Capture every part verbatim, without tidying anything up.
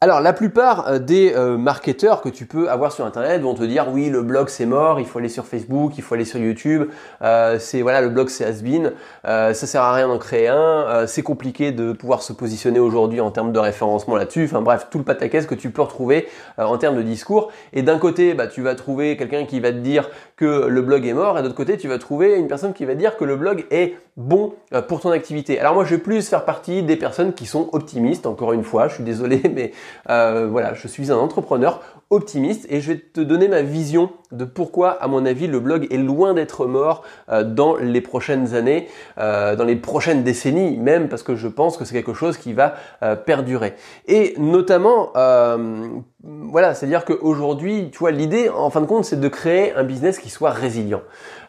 Alors, la plupart des euh, marketeurs que tu peux avoir sur Internet vont te dire oui, le blog c'est mort, il faut aller sur Facebook, il faut aller sur YouTube, euh, c'est voilà, le blog c'est has-been, euh, ça sert à rien d'en créer un, euh, c'est compliqué de pouvoir se positionner aujourd'hui en termes de référencement là-dessus. Enfin bref, tout le pataquès que tu peux retrouver euh, en termes de discours. Et d'un côté, bah, tu vas trouver quelqu'un qui va te dire que le blog est mort, et d'autre côté, tu vas trouver une personne qui va te dire que le blog est bon euh, pour ton activité. Alors moi, je vais plus faire partie des personnes qui sont optimistes. Encore une fois, je suis désolé, mais Euh, voilà, je suis un entrepreneur optimiste et je vais te donner ma vision de pourquoi, à mon avis, le blog est loin d'être mort euh, dans les prochaines années, euh, dans les prochaines décennies même, parce que je pense que c'est quelque chose qui va euh, perdurer. Et notamment, euh, voilà, c'est-à-dire qu'aujourd'hui, tu vois, l'idée, en fin de compte, c'est de créer un business qui soit résilient.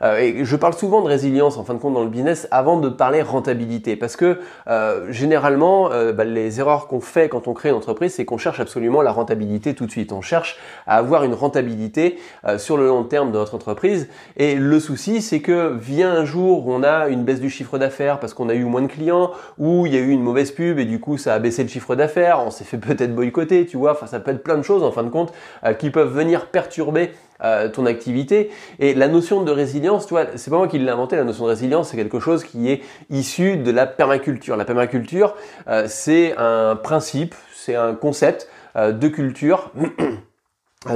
Euh, et je parle souvent de résilience, en fin de compte, dans le business, avant de parler rentabilité, parce que euh, généralement, euh, bah, les erreurs qu'on fait quand on crée une entreprise, c'est qu'on cherche absolument la rentabilité tout de suite. On cherche à avoir une rentabilité euh, sur le long terme de notre entreprise. Et le souci, c'est que vient un jour où on a une baisse du chiffre d'affaires parce qu'on a eu moins de clients, ou il y a eu une mauvaise pub et du coup ça a baissé le chiffre d'affaires, on s'est fait peut-être boycotter, tu vois, enfin ça peut être plein de choses en fin de compte euh, qui peuvent venir perturber Euh, ton activité. Et la notion de résilience, tu vois, c'est pas moi qui l'ai inventé, la notion de résilience, c'est quelque chose qui est issu de la permaculture. La permaculture, euh, c'est un principe, c'est un concept euh, de culture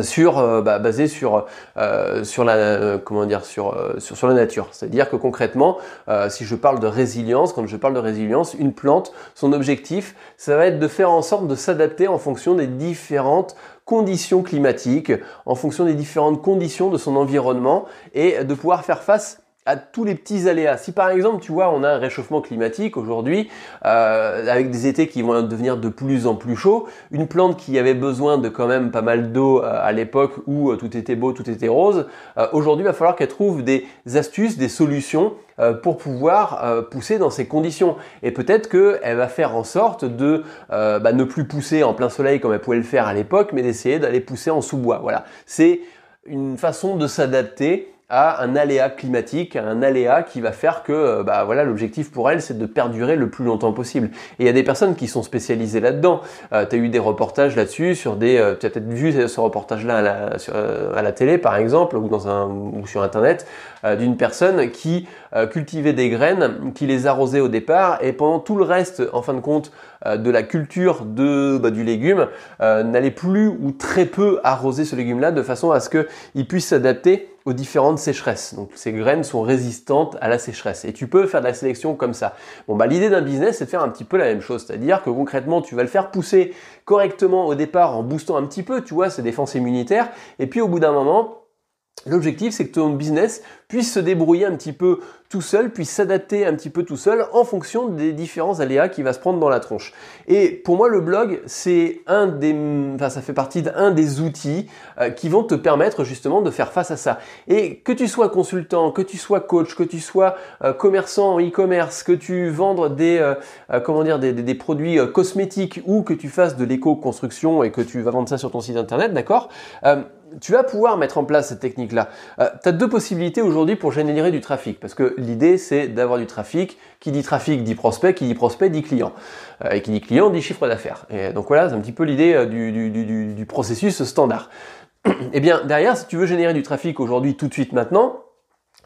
sur euh, bah, basé sur euh, sur la euh, comment dire sur euh, sur sur la nature, c'est-à-dire que concrètement, euh, si je parle de résilience, quand je parle de résilience, une plante, son objectif, ça va être de faire en sorte de s'adapter en fonction des différentes conditions climatiques, en fonction des différentes conditions de son environnement et de pouvoir faire face à tous les petits aléas. Si par exemple, tu vois, on a un réchauffement climatique aujourd'hui, euh, avec des étés qui vont devenir de plus en plus chauds, une plante qui avait besoin de quand même pas mal d'eau euh, à l'époque où euh, tout était beau, tout était rose, euh, aujourd'hui, il va falloir qu'elle trouve des astuces, des solutions euh, pour pouvoir euh, pousser dans ces conditions. Et peut-être qu'elle va faire en sorte de euh, bah, ne plus pousser en plein soleil comme elle pouvait le faire à l'époque, mais d'essayer d'aller pousser en sous-bois. Voilà, c'est une façon de s'adapter à un aléa climatique, à un aléa qui va faire que, bah voilà, l'objectif pour elle, c'est de perdurer le plus longtemps possible. Et il y a des personnes qui sont spécialisées là-dedans. Euh, tu as eu des reportages là-dessus, sur des, euh, tu as peut-être vu ce reportage-là à la, sur, euh, à la télé, par exemple, ou dans un, ou sur Internet, euh, d'une personne qui euh, cultivait des graines, qui les arrosait au départ, et pendant tout le reste, en fin de compte, euh, de la culture de, bah, du légume, euh, n'allait plus ou très peu arroser ce légume-là, de façon à ce que il puisse s'adapter aux différentes sécheresses. Donc ces graines sont résistantes à la sécheresse et tu peux faire de la sélection comme ça. Bon bah l'idée d'un business, c'est de faire un petit peu la même chose, c'est-à-dire que concrètement tu vas le faire pousser correctement au départ en boostant un petit peu, tu vois, ses défenses immunitaires, et puis au bout d'un moment, l'objectif, c'est que ton business puisse se débrouiller un petit peu tout seul, puisse s'adapter un petit peu tout seul en fonction des différents aléas qu'il va se prendre dans la tronche. Et pour moi, le blog, c'est un des, enfin, ça fait partie d'un des outils euh, qui vont te permettre justement de faire face à ça. Et que tu sois consultant, que tu sois coach, que tu sois euh, commerçant en e-commerce, que tu vendes des, euh, euh, comment dire, des, des, des produits euh, cosmétiques, ou que tu fasses de l'éco-construction et que tu vas vendre ça sur ton site internet, d'accord ? euh, Tu vas pouvoir mettre en place cette technique-là. Euh, tu as deux possibilités aujourd'hui pour générer du trafic, parce que l'idée, c'est d'avoir du trafic. Qui dit trafic dit prospect, qui dit prospect dit client. Euh, et qui dit client dit chiffre d'affaires. Et donc voilà, c'est un petit peu l'idée du, du, du, du processus standard. Eh bien, derrière, si tu veux générer du trafic aujourd'hui, tout de suite, maintenant,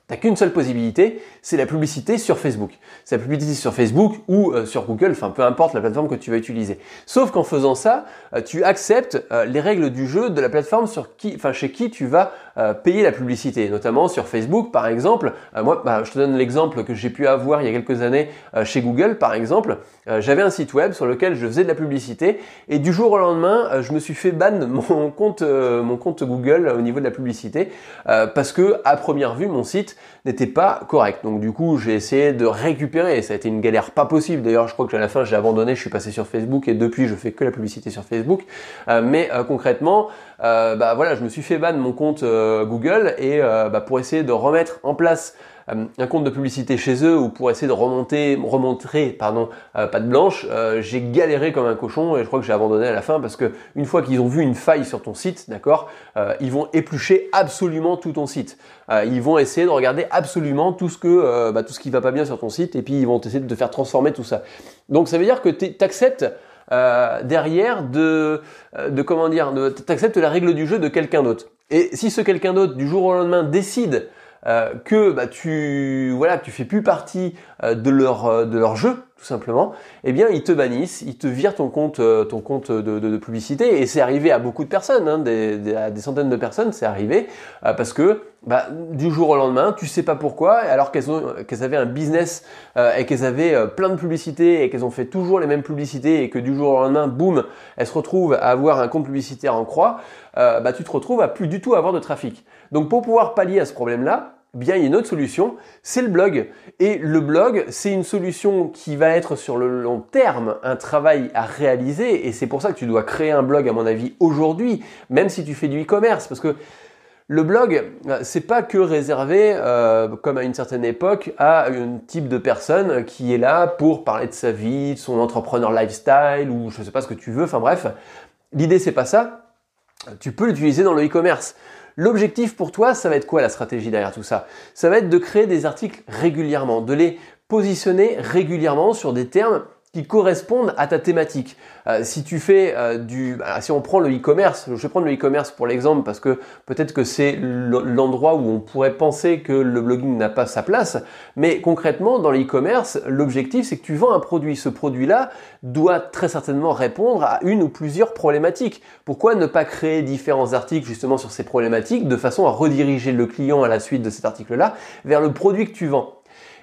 t'as qu'une seule possibilité, c'est la publicité sur Facebook. C'est la publicité sur Facebook ou euh, sur Google, enfin peu importe la plateforme que tu vas utiliser. Sauf qu'en faisant ça, euh, tu acceptes euh, les règles du jeu de la plateforme sur qui, enfin chez qui tu vas euh, payer la publicité. Notamment sur Facebook, par exemple. Euh, moi, bah, je te donne l'exemple que j'ai pu avoir il y a quelques années euh, chez Google, par exemple. Euh, j'avais un site web sur lequel je faisais de la publicité et du jour au lendemain, euh, je me suis fait ban mon compte, euh, mon compte Google euh, au niveau de la publicité euh, parce que à première vue, mon site n'était pas correct. Donc du coup, j'ai essayé de récupérer. Ça a été une galère pas possible. D'ailleurs, je crois qu'à la fin, j'ai abandonné. Je suis passé sur Facebook et depuis, je fais que la publicité sur Facebook. Euh, mais euh, concrètement, euh, bah voilà, je me suis fait ban mon compte euh, Google et euh, bah, pour essayer de remettre en place euh, un compte de publicité chez eux ou pour essayer de remonter, remontrer, pardon, euh, patte blanche, euh, j'ai galéré comme un cochon et je crois que j'ai abandonné à la fin parce que une fois qu'ils ont vu une faille sur ton site, d'accord, euh, ils vont éplucher absolument tout ton site. Euh, ils vont essayer de regarder absolument tout ce que euh, bah, tout ce qui va pas bien sur ton site et puis ils vont essayer de te faire transformer tout ça. Donc ça veut dire que tu acceptes euh, derrière de, de comment dire, t'acceptes la règle du jeu de quelqu'un d'autre. Et si ce quelqu'un d'autre du jour au lendemain décide euh, que bah, tu voilà, tu fais plus partie euh, de leur euh, de leur jeu, tout simplement, eh bien ils te bannissent, ils te virent ton compte, euh, ton compte de, de, de publicité. Et c'est arrivé à beaucoup de personnes, hein, des, des, à des centaines de personnes, c'est arrivé euh, parce que bah, du jour au lendemain, tu sais pas pourquoi, alors qu'elles ont, qu'elles avaient un business euh, et qu'elles avaient euh, plein de publicités et qu'elles ont fait toujours les mêmes publicités et que du jour au lendemain, boum, elles se retrouvent à avoir un compte publicitaire en croix, euh, bah, tu te retrouves à plus du tout avoir de trafic. Donc pour pouvoir pallier à ce problème-là, eh bien il y a une autre solution, c'est le blog. Et le blog, c'est une solution qui va être sur le long terme un travail à réaliser et c'est pour ça que tu dois créer un blog à mon avis aujourd'hui, même si tu fais du e-commerce, parce que le blog, c'est pas que réservé, euh, comme à une certaine époque, à un type de personne qui est là pour parler de sa vie, de son entrepreneur lifestyle ou je sais pas ce que tu veux. Enfin bref, l'idée c'est pas ça. Tu peux l'utiliser dans le e-commerce. L'objectif pour toi, ça va être quoi la stratégie derrière tout ça? Ça va être de créer des articles régulièrement, de les positionner régulièrement sur des termes qui correspondent à ta thématique. Euh, si tu fais euh, du, bah, si on prend le e-commerce, je vais prendre le e-commerce pour l'exemple parce que peut-être que c'est l'endroit où on pourrait penser que le blogging n'a pas sa place. Mais concrètement, dans le e-commerce, l'objectif c'est que tu vends un produit. Ce produit-là doit très certainement répondre à une ou plusieurs problématiques. Pourquoi ne pas créer différents articles justement sur ces problématiques de façon à rediriger le client à la suite de cet article-là vers le produit que tu vends?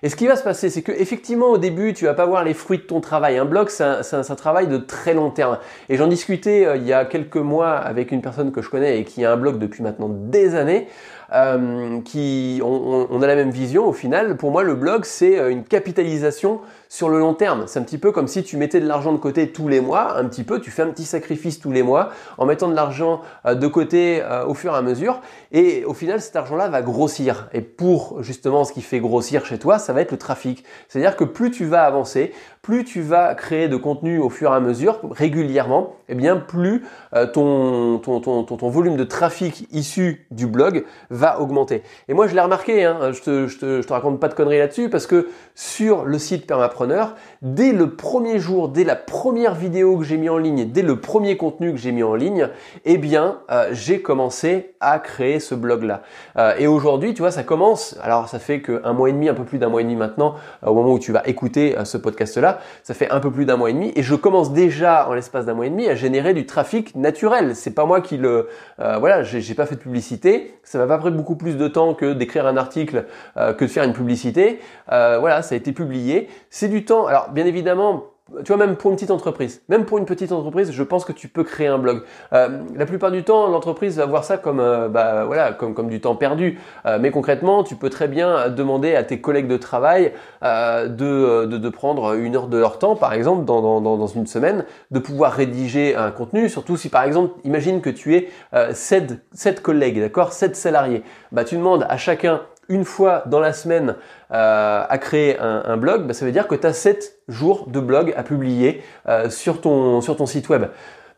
Et ce qui va se passer, c'est que effectivement au début, tu vas pas voir les fruits de ton travail. Un blog, c'est un, c'est un, c'est un travail de très long terme. Et j'en discutais euh, il y a quelques mois avec une personne que je connais et qui a un blog depuis maintenant des années. Euh, qui, on, on a la même vision au final. Pour moi, le blog, c'est une capitalisation sur le long terme. C'est un petit peu comme si tu mettais de l'argent de côté tous les mois. Un petit peu, tu fais un petit sacrifice tous les mois en mettant de l'argent de côté euh, au fur et à mesure. Et au final, cet argent-là va grossir. Et pour justement ce qui fait grossir chez toi, ça va être le trafic. C'est-à-dire que plus tu vas avancer, plus tu vas créer de contenu au fur et à mesure régulièrement, et eh bien plus euh, ton, ton, ton, ton, ton volume de trafic issu du blog va augmenter. Et moi je l'ai remarqué, hein, je te, je te, je te raconte pas de conneries là-dessus parce que sur le site Permapreneur, dès le premier jour, dès la première vidéo que j'ai mis en ligne, dès le premier contenu que j'ai mis en ligne, eh bien euh, j'ai commencé à créer ce blog-là. Euh, et aujourd'hui, tu vois, ça commence, alors ça fait qu'un mois et demi, un peu plus d'un mois et demi maintenant, euh, au moment où tu vas écouter euh, ce podcast-là, ça fait un peu plus d'un mois et demi et je commence déjà en l'espace d'un mois et demi à générer du trafic naturel. C'est pas moi qui le euh, voilà, j'ai, j'ai pas fait de publicité, ça m'a pas pris beaucoup plus de temps que d'écrire un article, euh, que de faire une publicité. Euh, voilà, ça a été publié. C'est du temps. Alors bien évidemment. Tu vois, même pour une petite entreprise, même pour une petite entreprise, je pense que tu peux créer un blog. Euh, la plupart du temps, l'entreprise va voir ça comme, euh, bah, voilà, comme, comme du temps perdu. Euh, mais concrètement, tu peux très bien demander à tes collègues de travail euh, de, de, de prendre une heure de leur temps, par exemple, dans, dans, dans une semaine, de pouvoir rédiger un contenu. Surtout si, par exemple, imagine que tu es euh, sept, sept collègues, d'accord, sept salariés. Bah, tu demandes à chacun une fois dans la semaine euh, à créer un, un blog, bah, ça veut dire que tu as sept jours de blog à publier euh, sur, ton, sur ton site web.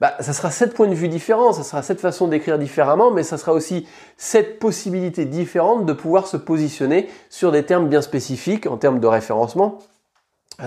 Bah, ça sera sept points de vue différents, ça sera sept façons d'écrire différemment, mais ça sera aussi sept possibilités différentes de pouvoir se positionner sur des termes bien spécifiques en termes de référencement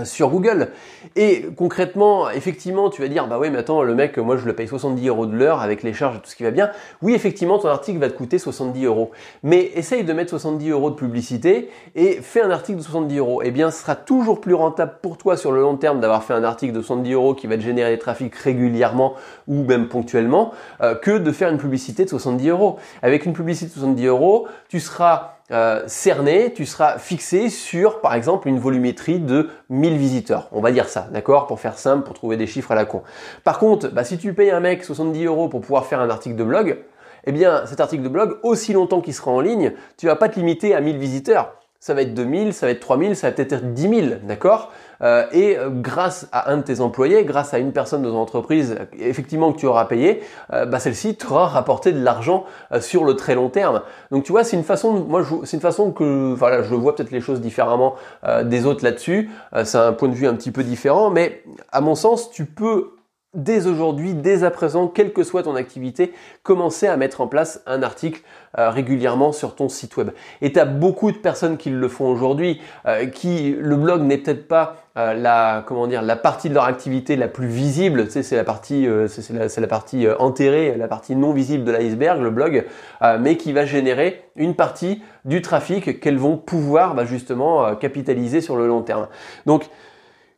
sur Google. Et concrètement, effectivement, tu vas dire, bah ouais, mais attends, le mec, moi, je le paye soixante-dix euros de l'heure avec les charges et tout ce qui va bien. Oui, effectivement, ton article va te coûter soixante-dix euros. Mais essaye de mettre soixante-dix euros de publicité et fais un article de soixante-dix euros. Eh bien, ce sera toujours plus rentable pour toi sur le long terme d'avoir fait un article de soixante-dix euros qui va te générer des trafics régulièrement ou même ponctuellement euh, que de faire une publicité de soixante-dix euros. Avec une publicité de soixante-dix euros, tu seras Euh, cerné, tu seras fixé sur par exemple une volumétrie de mille visiteurs, on va dire ça, d'accord, pour faire simple, pour trouver des chiffres à la con. Par contre, bah, si tu payes un mec soixante-dix euros pour pouvoir faire un article de blog, eh bien cet article de blog, aussi longtemps qu'il sera en ligne, tu vas pas te limiter à mille visiteurs. Ça va être deux mille, ça va être trois mille, ça va peut-être être dix mille, d'accord? euh, Et grâce à un de tes employés, grâce à une personne de ton entreprise, effectivement, que tu auras payé, euh, bah celle-ci t'aura rapporté de l'argent euh, sur le très long terme. Donc tu vois, c'est une façon, moi, c'est une façon que, enfin là, je vois peut-être les choses différemment euh, des autres là-dessus. Euh, c'est un point de vue un petit peu différent, mais à mon sens, tu peux dès aujourd'hui, dès à présent, quelle que soit ton activité, commencer à mettre en place un article euh, régulièrement sur ton site web. Et tu as beaucoup de personnes qui le font aujourd'hui, euh, qui le blog n'est peut-être pas euh, la comment dire la partie de leur activité la plus visible. Tu sais, c'est la partie euh, c'est la, la partie euh, enterrée, la partie non visible de l'iceberg, le blog, euh, mais qui va générer une partie du trafic qu'elles vont pouvoir bah, justement euh, capitaliser sur le long terme. Donc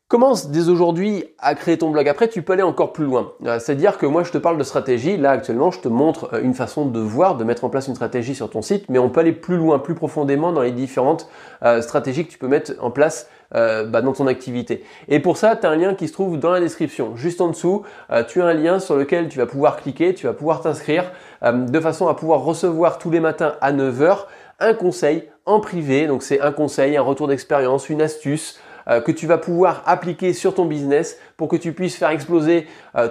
commence dès aujourd'hui à créer ton blog. Après, tu peux aller encore plus loin. C'est-à-dire que moi, je te parle de stratégie. Là, actuellement, je te montre une façon de voir, de mettre en place une stratégie sur ton site. Mais on peut aller plus loin, plus profondément dans les différentes euh, stratégies que tu peux mettre en place euh, bah, dans ton activité. Et pour ça, tu as un lien qui se trouve dans la description. Juste en dessous, euh, tu as un lien sur lequel tu vas pouvoir cliquer, tu vas pouvoir t'inscrire euh, de façon à pouvoir recevoir tous les matins à neuf heures un conseil en privé. Donc, c'est un conseil, un retour d'expérience, une astuce que tu vas pouvoir appliquer sur ton business pour que tu puisses faire exploser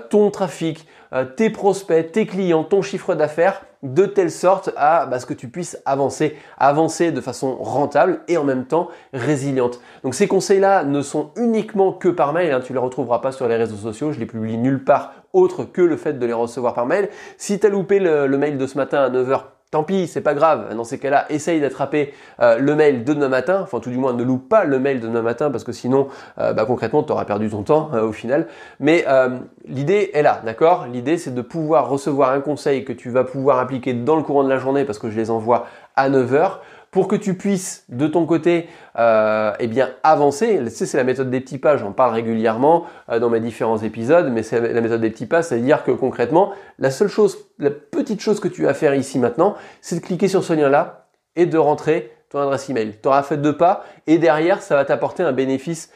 ton trafic, tes prospects, tes clients, ton chiffre d'affaires de telle sorte à bah, ce que tu puisses avancer, avancer de façon rentable et en même temps résiliente. Donc ces conseils-là ne sont uniquement que par mail, hein, tu ne les retrouveras pas sur les réseaux sociaux, je les publie nulle part autre que le fait de les recevoir par mail. Si tu as loupé le, le mail de ce matin à neuf heures, tant pis, c'est pas grave. Dans ces cas-là, essaye d'attraper euh, le mail de demain matin. Enfin, tout du moins, ne loupe pas le mail de demain matin parce que sinon, euh, bah, concrètement, tu auras perdu ton temps euh, au final. Mais euh, l'idée est là, d'accord? L'idée, c'est de pouvoir recevoir un conseil que tu vas pouvoir appliquer dans le courant de la journée parce que je les envoie à neuf heures pour que tu puisses, de ton côté, euh, eh bien, avancer. Tu sais, c'est la méthode des petits pas. J'en parle régulièrement euh, dans mes différents épisodes, mais c'est la méthode des petits pas. C'est-à-dire que concrètement, la seule chose, la petite chose que tu vas faire ici maintenant, c'est de cliquer sur ce lien-là et de rentrer ton adresse email. Tu auras fait deux pas et derrière, ça va t'apporter un bénéfice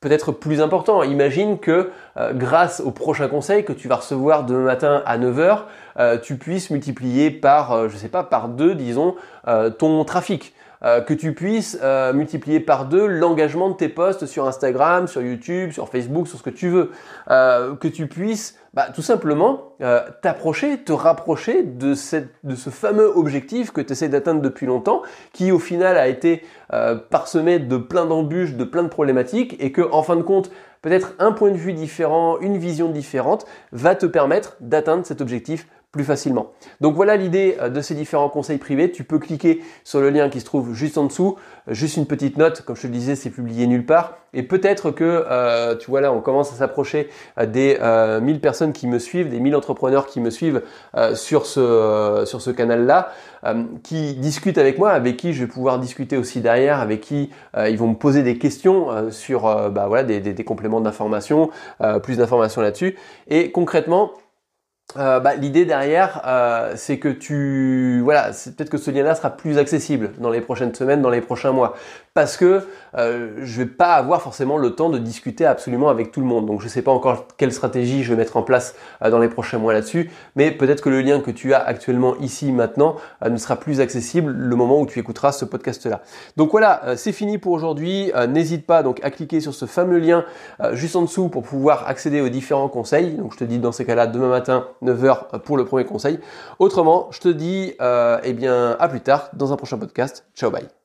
peut-être plus important. Imagine que euh, grâce au prochain conseil que tu vas recevoir demain matin à neuf heures, euh, tu puisses multiplier par, euh, je sais pas, par deux, disons, euh, ton trafic. Euh, que tu puisses euh, multiplier par deux l'engagement de tes posts sur Instagram, sur YouTube, sur Facebook, sur ce que tu veux. Euh, que tu puisses bah, tout simplement euh, t'approcher, te rapprocher de, cette, de ce fameux objectif que tu essaies d'atteindre depuis longtemps, qui au final a été euh, parsemé de plein d'embûches, de plein de problématiques, et que en fin de compte, peut-être un point de vue différent, une vision différente, va te permettre d'atteindre cet objectif plus facilement. Donc voilà l'idée de ces différents conseils privés. Tu peux cliquer sur le lien qui se trouve juste en dessous. Juste une petite note, comme je te le disais, c'est publié nulle part. Et peut-être que, euh, tu vois là, on commence à s'approcher des euh, mille personnes qui me suivent, des mille entrepreneurs qui me suivent euh, sur ce, euh, sur ce canal-là, euh, qui discutent avec moi, avec qui je vais pouvoir discuter aussi derrière, avec qui euh, ils vont me poser des questions euh, sur euh, bah, voilà, des, des, des compléments d'informations, euh, plus d'informations là-dessus. Et concrètement, Euh, bah, l'idée derrière, euh, c'est que tu, voilà, c'est peut-être que ce lien-là sera plus accessible dans les prochaines semaines, dans les prochains mois, parce que euh, je vais pas avoir forcément le temps de discuter absolument avec tout le monde. Donc, je sais pas encore quelle stratégie je vais mettre en place euh, dans les prochains mois là-dessus, mais peut-être que le lien que tu as actuellement ici maintenant euh, ne sera plus accessible le moment où tu écouteras ce podcast-là. Donc voilà, euh, c'est fini pour aujourd'hui. Euh, n'hésite pas donc à cliquer sur ce fameux lien euh, juste en dessous pour pouvoir accéder aux différents conseils. Donc, je te dis dans ces cas-là demain matin, neuf heures pour le premier conseil. Autrement, je te dis euh, eh bien, à plus tard dans un prochain podcast. Ciao, bye.